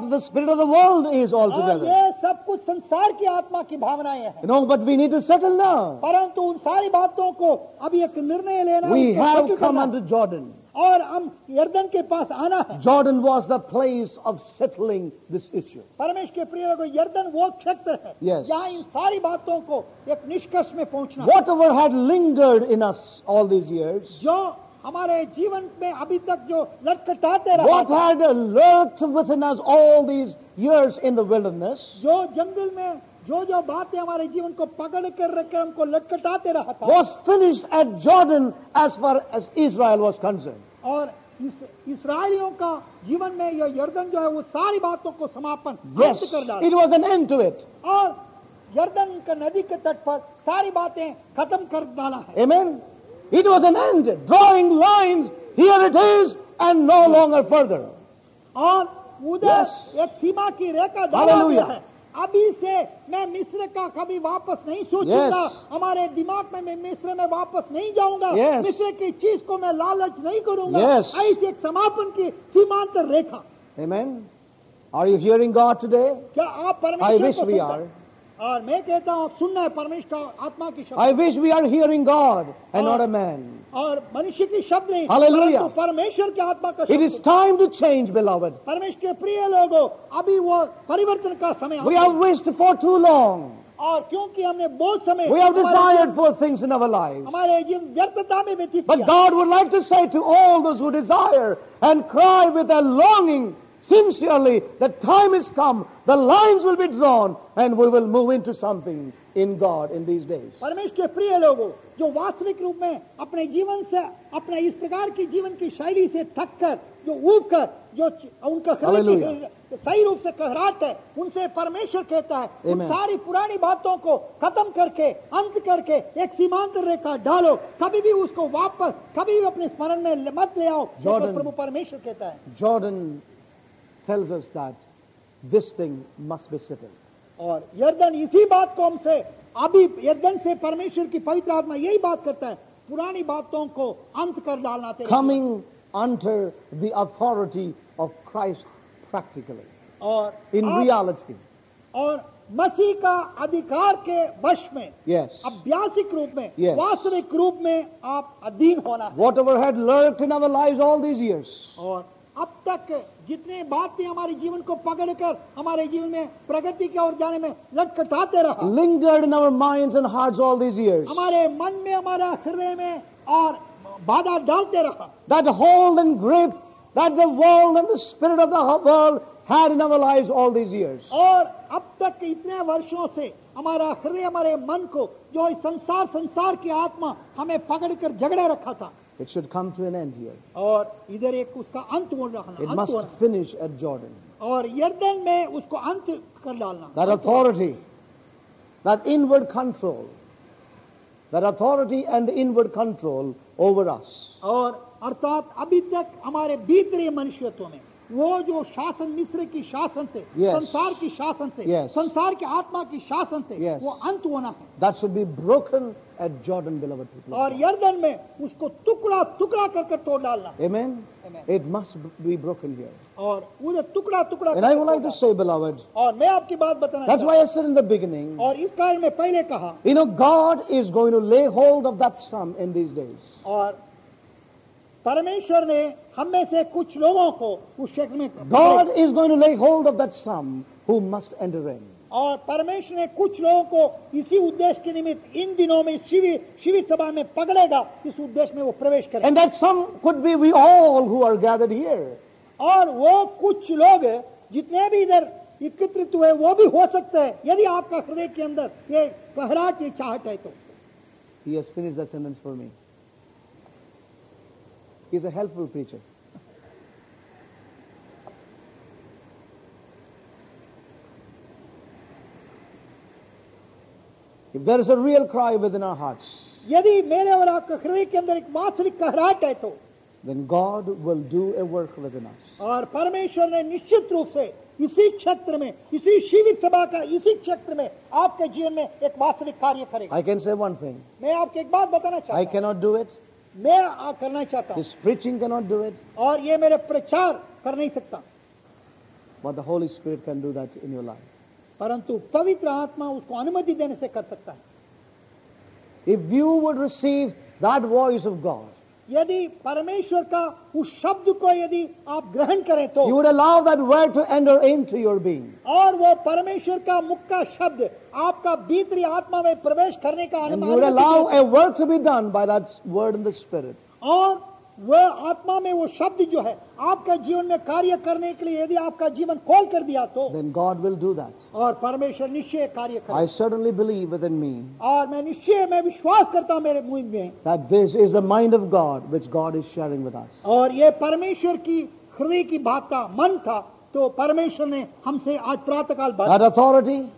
what the spirit of the world is altogether. But we need to settle now. We have come unto Jordan. Jordan was the place of settling this issue. Yes. Whatever had lingered in us all these years, what had lurked within us all these years in the wilderness, was finished at Jordan as far as Israel was concerned. Yes, it was an end to it. Amen. It was an end, drawing lines, here it is, and no longer further. Yes. Hallelujah. Yes. Amen. Are you hearing God today? I wish we are. I wish we are hearing God and not a man. Hallelujah. It is time to change, beloved. We have wished for too long. We have desired for things in our lives. But God would like to say to all those who desire and cry with a longing, sincerely, the time has come, the lines will be drawn, and we will move into something in God in these days. Hallelujah. Amen. Jordan tells us that this thing must be settled. Coming under the authority of Christ practically, in reality. Yes. Yes. Whatever had lurked in our lives all these years, lingered in our minds and hearts all these years, that hold and grip that the world and the spirit of the world had in our lives all these years. It should come to an end here. It must finish at Jordan. That authority, that inward control, that authority and the inward control over us. Yes. That should be broken at Jordan, beloved people. Amen. It must be broken here. And I would like to say, beloved, that's why I said in the beginning, you know, God is going to lay hold of that some in these days. God is going to lay hold of that some who must enter in. And that some could be we all who are gathered here. He has finished that sentence for me. He's a helpful preacher. If there is a real cry within our hearts, then God will do a work within us. I can say one thing. I cannot do it. This preaching cannot do it. But the Holy Spirit can do that in your life. Parantu Pavitra Atma usko anumati dene se kar sakta hai. If you would receive that voice of God, यदि परमेश्वर का उस शब्द को यदि आप ग्रहण करें तो, you would allow that word to enter into your being. और वो परमेश्वर का मुक्का शब्द आपका भीतरी आत्मा में प्रवेश करने का अनुमति, you would allow a work to be done by that word in the spirit. और वह आत्मा में वो शब्द जो है आपका जीवन में कार्य करने के लिए यदि आपका जीवन खोल कर दिया तो, then God will do that. और परमेश्वर निश्चय कार्य करेगा. I certainly believe within me. और मैं निश्चय मैं विश्वास करता हूं मेरे मुझ में. That this is the mind of God which God is sharing with us. और ये परमेश्वर की हृदय की बात था, मन था, तो परमेश्वर ने हमसे आज प्रातःकाल बात. That authority.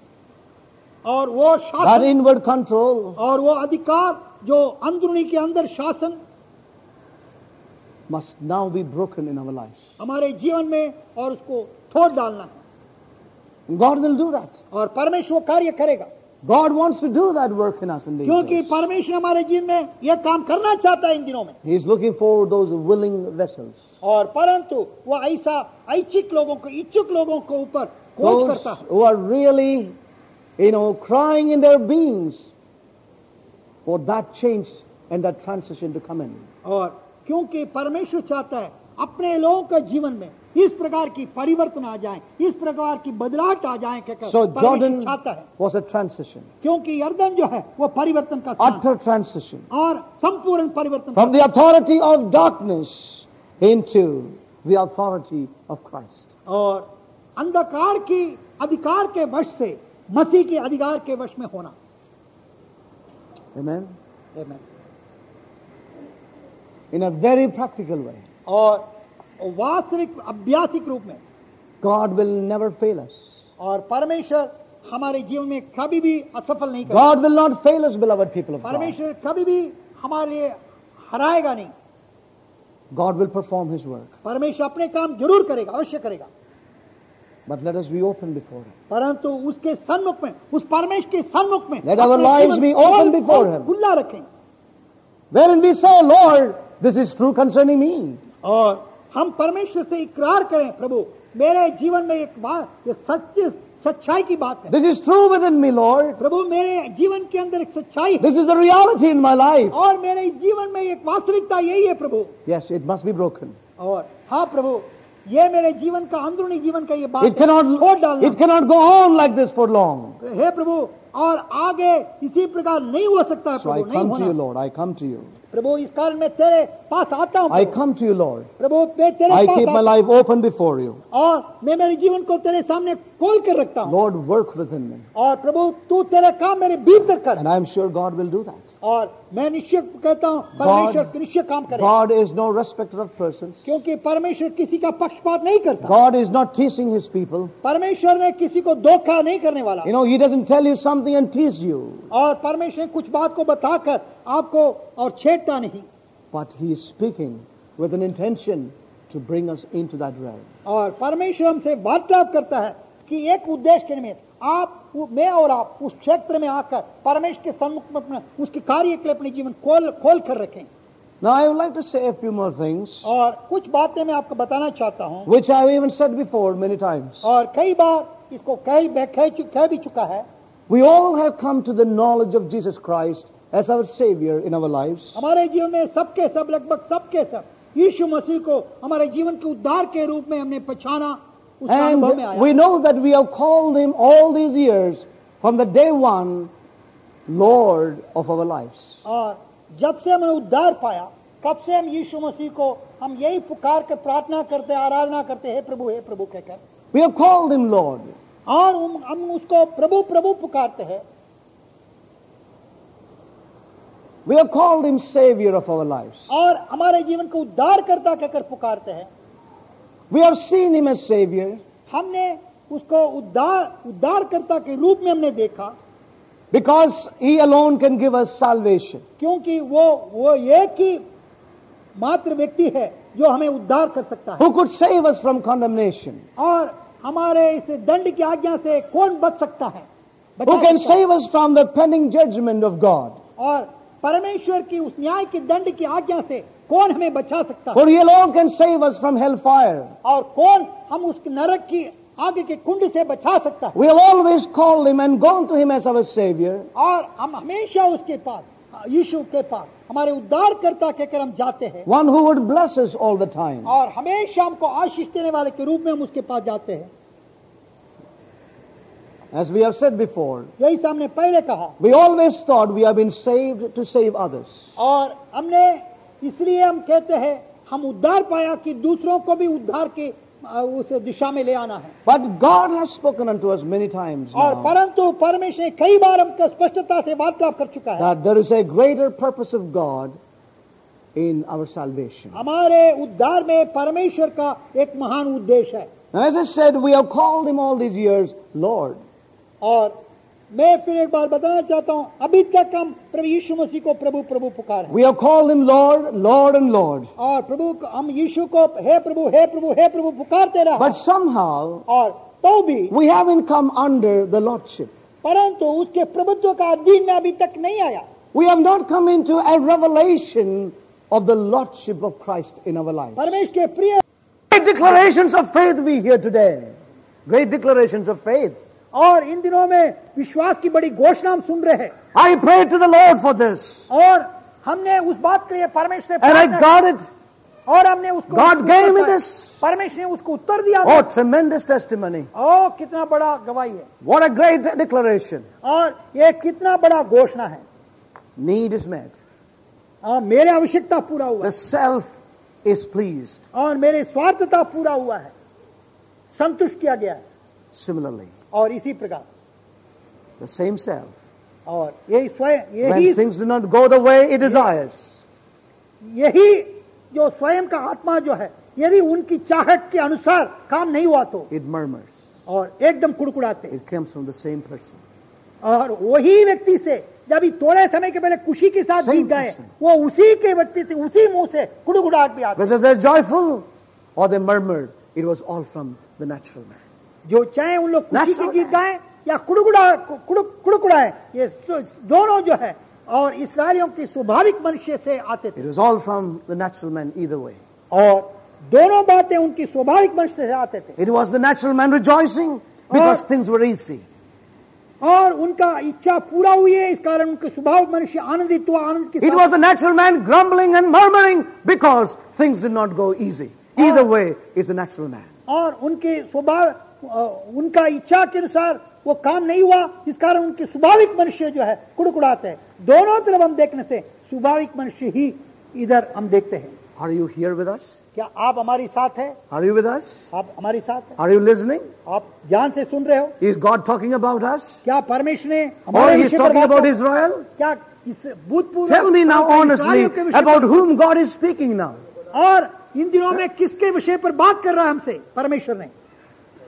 और वो शासन. That inward control. और वो अधिकार जो अंदरूनी के अंदर शासन must now be broken in our lives. हमारे जीवन में और उसको तोड़ डालना. God will do that. और परमेश्वर कार्य करेगा. God wants to do that work in us in these days. क्योंकि परमेश्वर हमारे जीवन में यह काम करना चाहता है इन दिनों में. He is looking for those willing vessels. और परंतु वह ऐसा ऐच्छिक लोगों को, इच्छुक लोगों को ऊपर खोज करता है. Those who are really, crying in their beings for that change and that transition to come in. और क्योंकि परमेश्वर चाहता है अपने लोगों के जीवन में इस प्रकार की परिवर्तन आ जाए, इस प्रकार की बदलाव आ जाए कहकर परमेश्वर चाहता है. Was a transition. क्योंकि यरदन जो है वो परिवर्तन का स्थान. Utter transition. और संपूर्ण परिवर्तन. From the authority of darkness into the authority of Christ. और अंधकार की अधिकार के वश से मसीह के अधिकार के वश में होना. आमेन. आमेन. In a very practical way. और वास्तविक अभ्यासिक रूप में. God will never fail us. और परमेश्वर हमारे जीवन में कभी भी असफल नहीं करेगा. God will not fail us, beloved people of God. परमेश्वर कभी भी हमारे हराएगा नहीं. God will perform His work. परमेश्वर अपने काम जरूर करेगा, अवश्य करेगा. But let us be open before Him. परंतु उसके सन्मुख में, उस परमेश्वर के सन्मुख में. Let our lives be open before Him. खुला रखें. Wherein we say, Lord, this is true concerning me. और हम परमेश्वर से इकरार करें, प्रभु मेरे जीवन में एक बात, सत्य सच्चाई की बात है. This is true within me, Lord. प्रभु मेरे जीवन के अंदर एक सच्चाई है. This is the reality in my life. और मेरे जीवन में एक वास्तविकता यही है प्रभु. Yes, it must be broken. और हाँ प्रभु ये मेरे जीवन का अंदरूनी जीवन का ये बात है. It cannot go on like this for long. हे प्रभु और आगे इसी प्रकार नहीं हो सकता है प्रभु. नहीं होना. So I come to you, Lord. I come to you. प्रभु इस कारण मैं तेरे पास आता हूँ. I come to you, Lord. प्रभु मैं तेरे पास आता हूँ. I keep my life open before you. और मैं मेरे जीवन को तेरे सामने खोल कर रखता हूँ. Lord, work within me. और प्रभु तू तेरा काम मेरे भीतर कर. And I am sure God will do that. और मैं निश्चय कहता हूँ परमेश्वर निश्चय काम करेगा. God is no respecter of persons. क्योंकि परमेश्वर किसी का पक्षपात नहीं करता. God is not teasing His people. परमेश्वर ने किसी को धोखा नहीं करने वाला. He doesn't tell you something and tease you. और परमेश्वर कुछ बात को बताकर आपको और छेड़ता नहीं. But He is speaking with an intention to bring us into that realm. और परमेश्वर हमसे वार्तालाप करता है कि एक उद्देश्य के निमित्त आप, मैं और आप उस क्षेत्र में आकर परमेश्वर के सम्मुख में अपना उसके कार्य के लिए अपने जीवन खोल कर रखें. Now I would like to say a few more things. और कुछ बातें मैं आपको बताना चाहता हूँ. Which I have even said before many times. और कई बार इसको कह भी चुका है. We all have come to the knowledge of Jesus Christ as our Savior in our lives. हमारे जीवन में सबके सब लगभग सबके सब यीशु मसीह को हमारे जीवन के उद्धार के रूप में हमने पहचाना. And we know that we have called Him all these years from the day one Lord of our lives. और जब से हमने उद्धार पाया कब से हम यीशु मसीह को हम यही पुकार के प्रार्थना करते आराधना करते हे प्रभु कहकर. We have called Him Lord. और हम उसको प्रभु प्रभु पुकारते हैं. We have called Him Savior of our lives. और हमारे जीवन को उद्धारकर्ता कहकर पुकारते हैं. We have seen Him as Savior. हमने उसको उद्धारकर्ता के रूप में हमने देखा. Because He alone can give us salvation. क्योंकि वो एक ही मात्र व्यक्ति है जो हमें उद्धार कर सकता है. Who could save us from condemnation? और हमारे इस दंड की आज्ञा से कौन बच सकता है? Who can save us from the pending judgment of God? और परमेश्वर की उस न्याय के दंड की आज्ञा से कौन हमें बचा सकता है? For He alone can save us from hellfire. और कौन हम उस नरक की आगे के कुंड से बचा सकता है. We'll always call him and go to him as our savior. और हम हमेशा उसके पास, यीशु के पास, हमारे उद्धारकर्ता के हम जाते हैं. One who would bless us all the time. और हमेशा हमको आशीष देने वाले के रूप में हम उसके पास जाते हैं. As we have said before, यही हमने पहले कहा. We always thought we have been saved to save others. और हमने इसलिए हम कहते हैं हम उद्धार पाया कि दूसरों को भी उद्धार के उस दिशा में ले आना है. But God has spoken unto us many times. और परंतु परमेश्वर ने कई बार हमको स्पष्टता से वार्ता कर चुका है. That there is a greater purpose of God in our salvation. हमारे उद्धार में परमेश्वर का एक महान उद्देश्य है. Now, as I said, we have called him all these years, Lord. और मैं फिर एक बार बताना चाहता हूँ अभी तक हम प्रभु यीशु मसीह को प्रभु प्रभु पुकार हैं. We have called him Lord, Lord and Lord. और प्रभु हम यीशु को हे प्रभु हे प्रभु हे प्रभु पुकारते रहे. But somehow, और तो भी we haven't come under the lordship. परंतु उसके प्रभुत्व का अधीन में अभी तक नहीं आया. We have not come into a revelation of the lordship of Christ in our life. परमेश्वर के प्रिय great declarations of faith we hear today. Great declarations of faith. और इन दिनों में विश्वास की बड़ी घोषणा हम सुन रहे हैं. I prayed to the Lord for this. और हमने उस बात के लिए परमेश्वर से प्रार्थना की. And I got it. और हमने उसको God gave me this. परमेश्वर ने उसको उत्तर दिया. Oh, tremendous testimony. Oh, कितना बड़ा गवाही है. What a great declaration. और ये कितना बड़ा घोषणा है. Need is met. मेरे आवश्यकता पूरा हुआ. The self is pleased. और मेरे स्वार्थता पूरा हुआ है, संतुष्ट किया गया है. Similarly. और इसी प्रकार the same self और यही स्वयं यही when things do not go the way it desires यही जो स्वयं का आत्मा जो है यदि उनकी चाहत के अनुसार काम नहीं हुआ तो it murmurs और एकदम कुड़कुड़ाते. It comes from the same person. और वही व्यक्ति से जब थोड़े समय के पहले खुशी के साथ जीत गए वो उसी के व्यक्ति से उसी मुंह से कुड़कुड़ाहट भी आती. Whether they're joyful or they murmured, it was all from the natural man. जो चाहे उन लोग खुशी के गीत गाएं या कुड़कुड़ाएं, ये दोनों जो है और इसराइलियों के स्वाभाविक मनुष्य से आते थे. It was all from the natural man either way. और दोनों बातें उनकी स्वाभाविक मनुष्य से आते थे. It was the natural man rejoicing because things were easy. और उनका इच्छा पूरा हुई है इस कारण उनके स्वाभाविक मनुष्य आनंदित हुआ आनंद के साथ. It was the natural man grumbling and murmuring because things did not go easy. Either way is the natural man. और उनके स्वभाव उनका इच्छा के अनुसार वो काम नहीं हुआ इस कारण उनके स्वाभाविक मनुष्य जो है कुड़कुड़ाते हैं. दोनों तरफ हम देखने से स्वाभाविक मनुष्य ही इधर हम देखते हैं. Are you here with us? क्या आप हमारे साथ हैं? Are you with us? आप हमारे साथ हैं? Are you listening? आप ध्यान से सुन रहे हो? Is God talking about us? क्या परमेश्वर ने हमारे विषय पर बात की? Or He's talking about Israel? क्या भूतपूर्व? Tell me now honestly about whom God is speaking now. और इन दिनों में किसके विषय पर बात कर रहा है हमसे परमेश्वर ने?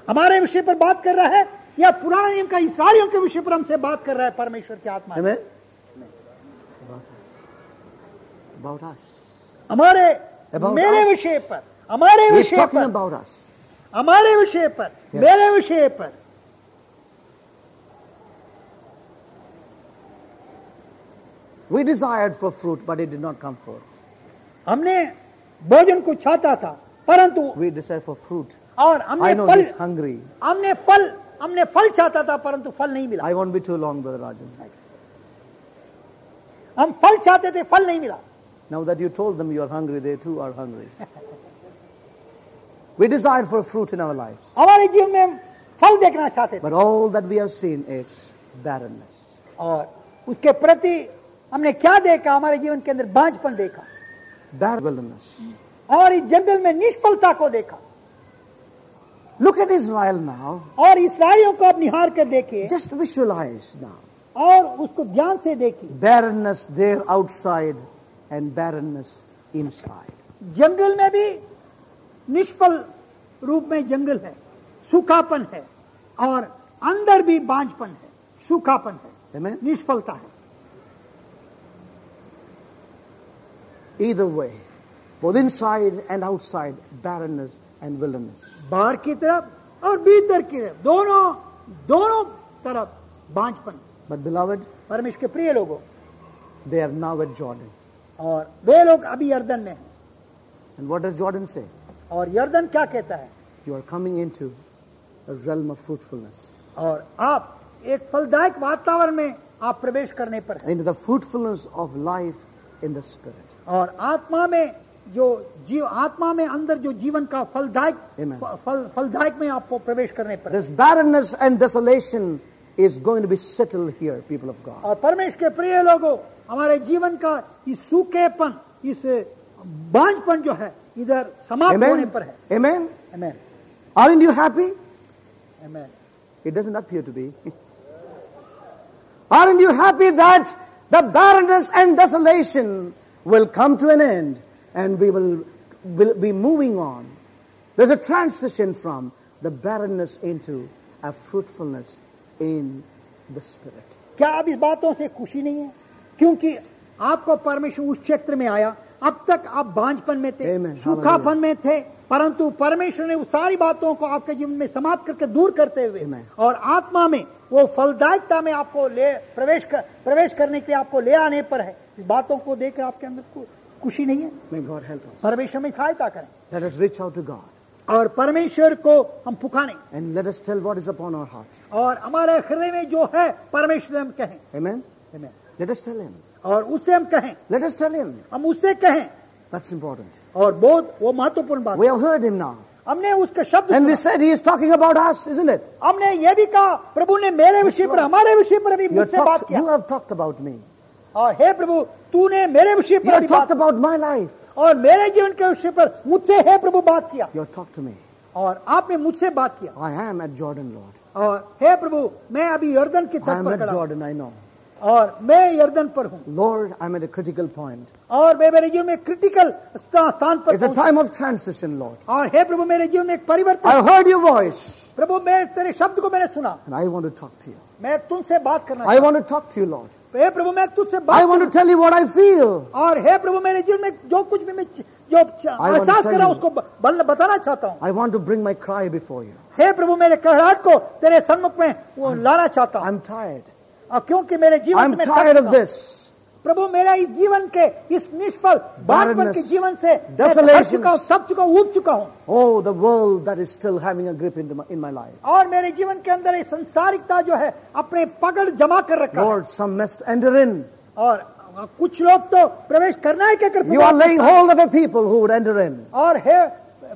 हमारे विषय पर बात कर रहा है या पुराने नियम का इस्राएलियों के विषय पर हमसे बात कर रहा है परमेश्वर की आत्मा? About us. हमारे मेरे विषय पर हमारे विषय पर हमारे विषय पर मेरे विषय पर. We desired for fruit, but it did not come forth. हमने भोजन को चाहता था परंतु we desired for fruit. और हमने फल चाहता था परंतु फल नहीं मिला. I won't be too long, brother Rajan. हम फल चाहते थे फल नहीं मिला. Now that you told them you are hungry, they too are hungry. We desire for fruit in our lives. हमारे जीवन में फल देखना चाहते थे. But all that we have seen is barrenness. और उसके प्रति हमने क्या देखा? हमारे जीवन के अंदर बांझपन देखा. Barrenness. और इस जंगल में निष्फलता को देखा. Look at Israel now. और इसराइलियों को आप निहार कर देखिए. Just visualize now. और उसको ध्यान से देखिए. Barrenness there outside and barrenness inside. जंगल में भी निष्फल रूप में जंगल है, सूखापन है और अंदर भी बांझपन है, सूखापन है, Amen? निष्फलता है. Either way, both inside and outside, barrenness and wilderness. बाहर की तरफ और भीतर की तरफ दोनों तरफ बांझपन. But beloved, परमेश्वर के प्रिय लोगों, they are now at Jordan. और वे लोग अभी यर्दन में हैं. And what does Jordan say? और यर्दन क्या कहता है? You are coming into realm of fruitfulness. और आप एक फलदायक वातावरण में आप प्रवेश करने पर हैं. In the fruitfulness of life in the spirit. और आत्मा में जो जीव आत्मा में अंदर जो जीवन का फलदायक में आपको प्रवेश करने पर. This barrenness and desolation is going to be settled here, people of God. और परमेश्वर के प्रिय लोगों, हमारे जीवन का इस सूखेपन, इस बांझपन जो है, इधर समाप्त होने पर है. Amen. Amen. Aren't you happy? Amen. It doesn't appear to be. Aren't you happy that the barrenness and desolation will come to an end and we will be moving on? There's a transition from the barrenness into a fruitfulness in the spirit. क्या आप इस बातों से खुशी नहीं है? क्योंकि आपको परमेश्वर उस क्षेत्र में आया. अब तक आप बांझपन में थे, सूखापन में थे, परंतु परमेश्वर ने उस सारी बातों को आपके जीवन में समाप्त करके दूर करते हुए और आत्मा में वो फलदायकता में आपको ले प्रवेश करने के लिए आपको ले आने पर है. इस बातों को देखकर आपके अंदर खुशी नहीं है? परमेश्वर में सहायता करें. Let us reach out to God. और परमेश्वर को हम पुकारें. And let us tell what is upon our heart. और हमारे हृदय में जो है परमेश्वर हम कहें. Amen. Amen. Let us tell him. और उससे हम कहें. Let us tell him. हम उससे कहें. That's important. और बहुत वो महत्वपूर्ण बात. We have heard him now. हमने उसके शब्द. And we said he is talking about us, isn't it? हमने ये भी कहा प्रभु ने मेरे विषय पर हमारे विषय पर भी मुझसे बात किया. You have talked about me. और हे प्रभु तूने मेरे विषय पर भी बात. You talked about my life. और मेरे जीवन के विषय पर मुझसे हे प्रभु बात किया. You talked to me. और आपने मुझसे बात किया. I am at Jordan, Lord. और हे प्रभु मैं अभी यॉर्दन के तट पर खड़ा हूँ. I am at Jordan, I know. और मैं यर्दन पर हूँ. Lord, I'm at a critical point. और मैं मेरे जीवन में क्रिटिकल स्थान पर हूँ. It's a time of transition, Lord. और हे प्रभु मेरे जीवन में एक परिवर्तन. I heard your voice. प्रभु मैं तेरे शब्द को मैंने सुना. And I want to talk to you. मैं तुमसे बात करना चाहता हूँ. I want to talk to you, Lord. हे प्रभु मैं तुझसे बात. I want to tell you what I feel. और हे प्रभु मेरे जीवन में जो कुछ भी मैं जो एहसास कर रहा हूँ उसको बताना चाहता हूँ. I want to bring my cry before you. हे प्रभु मेरे कहराहट को तेरे सम्मुख में वो लाना चाहता हूँ. I'm tired. क्योंकि मेरे जीवन में प्रभु मेरा इस जीवन के इस निष्फल बांझपन के जीवन से मैं चुका हूं, सब चुका हूं, उब चुका हूं. Oh, the world that is still having a grip in my life. और मेरे जीवन के अंदर ये संसारिकता जो है अपने पकड़ जमा कर रखा है. Lord, some must enter in. और कुछ लोग तो प्रवेश करना ही कहकर. You are laying hold of a people who would enter in. और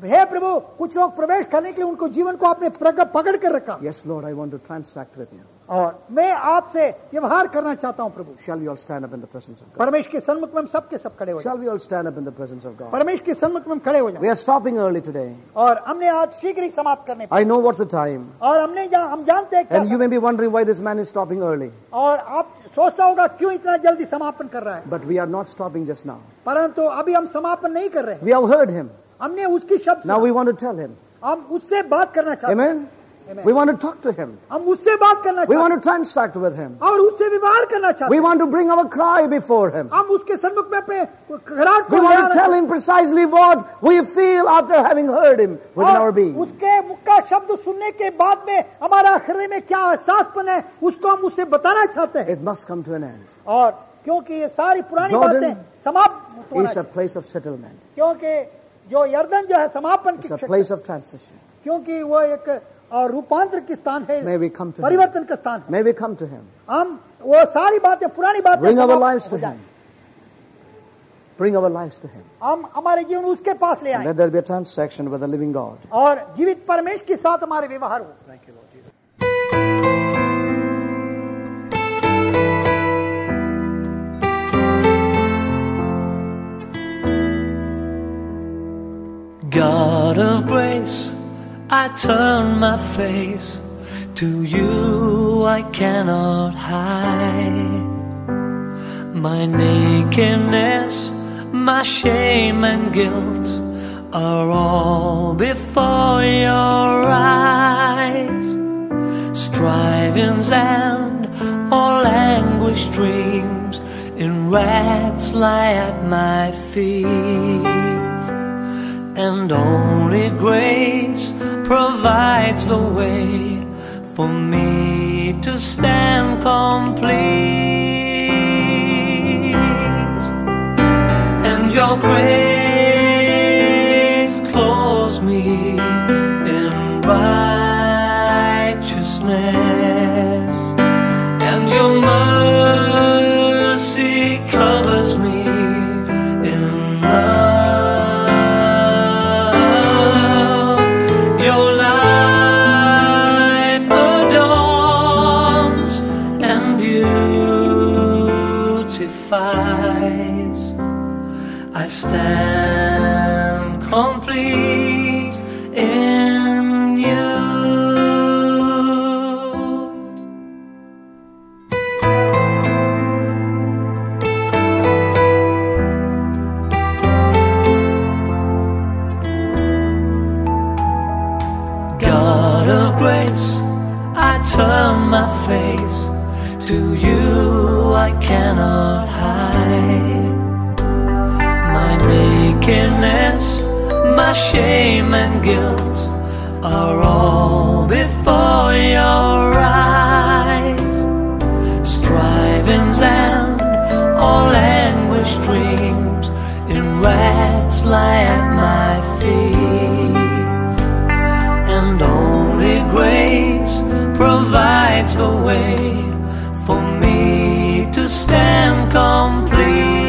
हे प्रभु कुछ लोग प्रवेश करने के लिए उनको जीवन को आपने पकड़ कर रखा. Yes, Lord, I want to transact with you. और मैं आपसे व्यवहार करना चाहता हूं प्रभु. Shall we all stand up in the presence of God? परमेश्वर के सन्मुख में हम सब के सब खड़े हो जाएं. Shall we all stand up in the presence of God? परमेश्वर के सन्मुख में हम खड़े हो जाएं. We are stopping early today. और हमने आज शीघ्र ही समाप्त करने. I know what's the time. और हम जानते हैं. And you may be wondering why this man is stopping early. और आप सोचता होगा क्यों इतना जल्दी समापन कर रहा है. But we are not stopping just now. परंतु अभी हम समापन नहीं कर रहे हैं. We have heard him. हमने उसकी शब्द. Now we want to tell him. हम उससे बात करना चाहते हैं. Amen. Amen. We want to talk to him. We want to transact with him. We want to bring our cry before him. We want to tell him precisely what we feel after having heard him within our being. It must come to an end. Jordan is a place of settlement. It's a place of transition. और रूपांतर के स्थान है, परिवर्तन का स्थान है. May we come to him. हम वो सारी बातें पुरानी बातें. Bring our lives to him. Bring our lives to him. हम हमारे जीवन उसके पास ले आएं. Let there be a transaction with the living God. और जीवित परमेश्वर के साथ हमारे व्यवहार हो. Thank you, Lord. God of grace, I turn my face to you, I cannot hide my nakedness, my shame and guilt are all before your eyes. Strivings and all anguish dreams in rags lie at my feet, and only grace provides the way for me to stand complete. And your grace clothes me in righteousness. complete in you. God of grace, I turn my face to you, I cannot hide my nakedness. My shame and guilt are all before your eyes. Strivings and all anguish dreams in rags lie at my feet, and only grace provides the way for me to stand complete.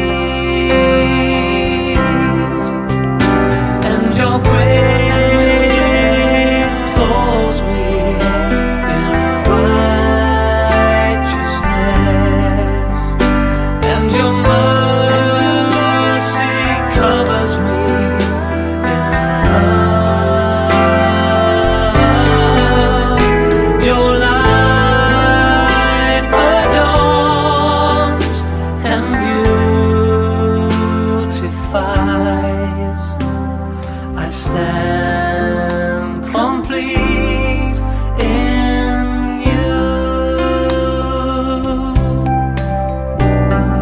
I stand complete in you,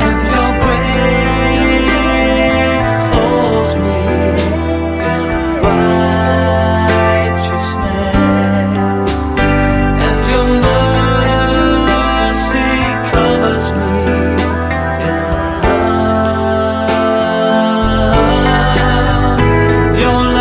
and your grace clothes me in righteousness, and your mercy covers me in love. Your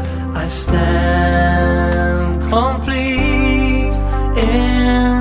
I stand complete in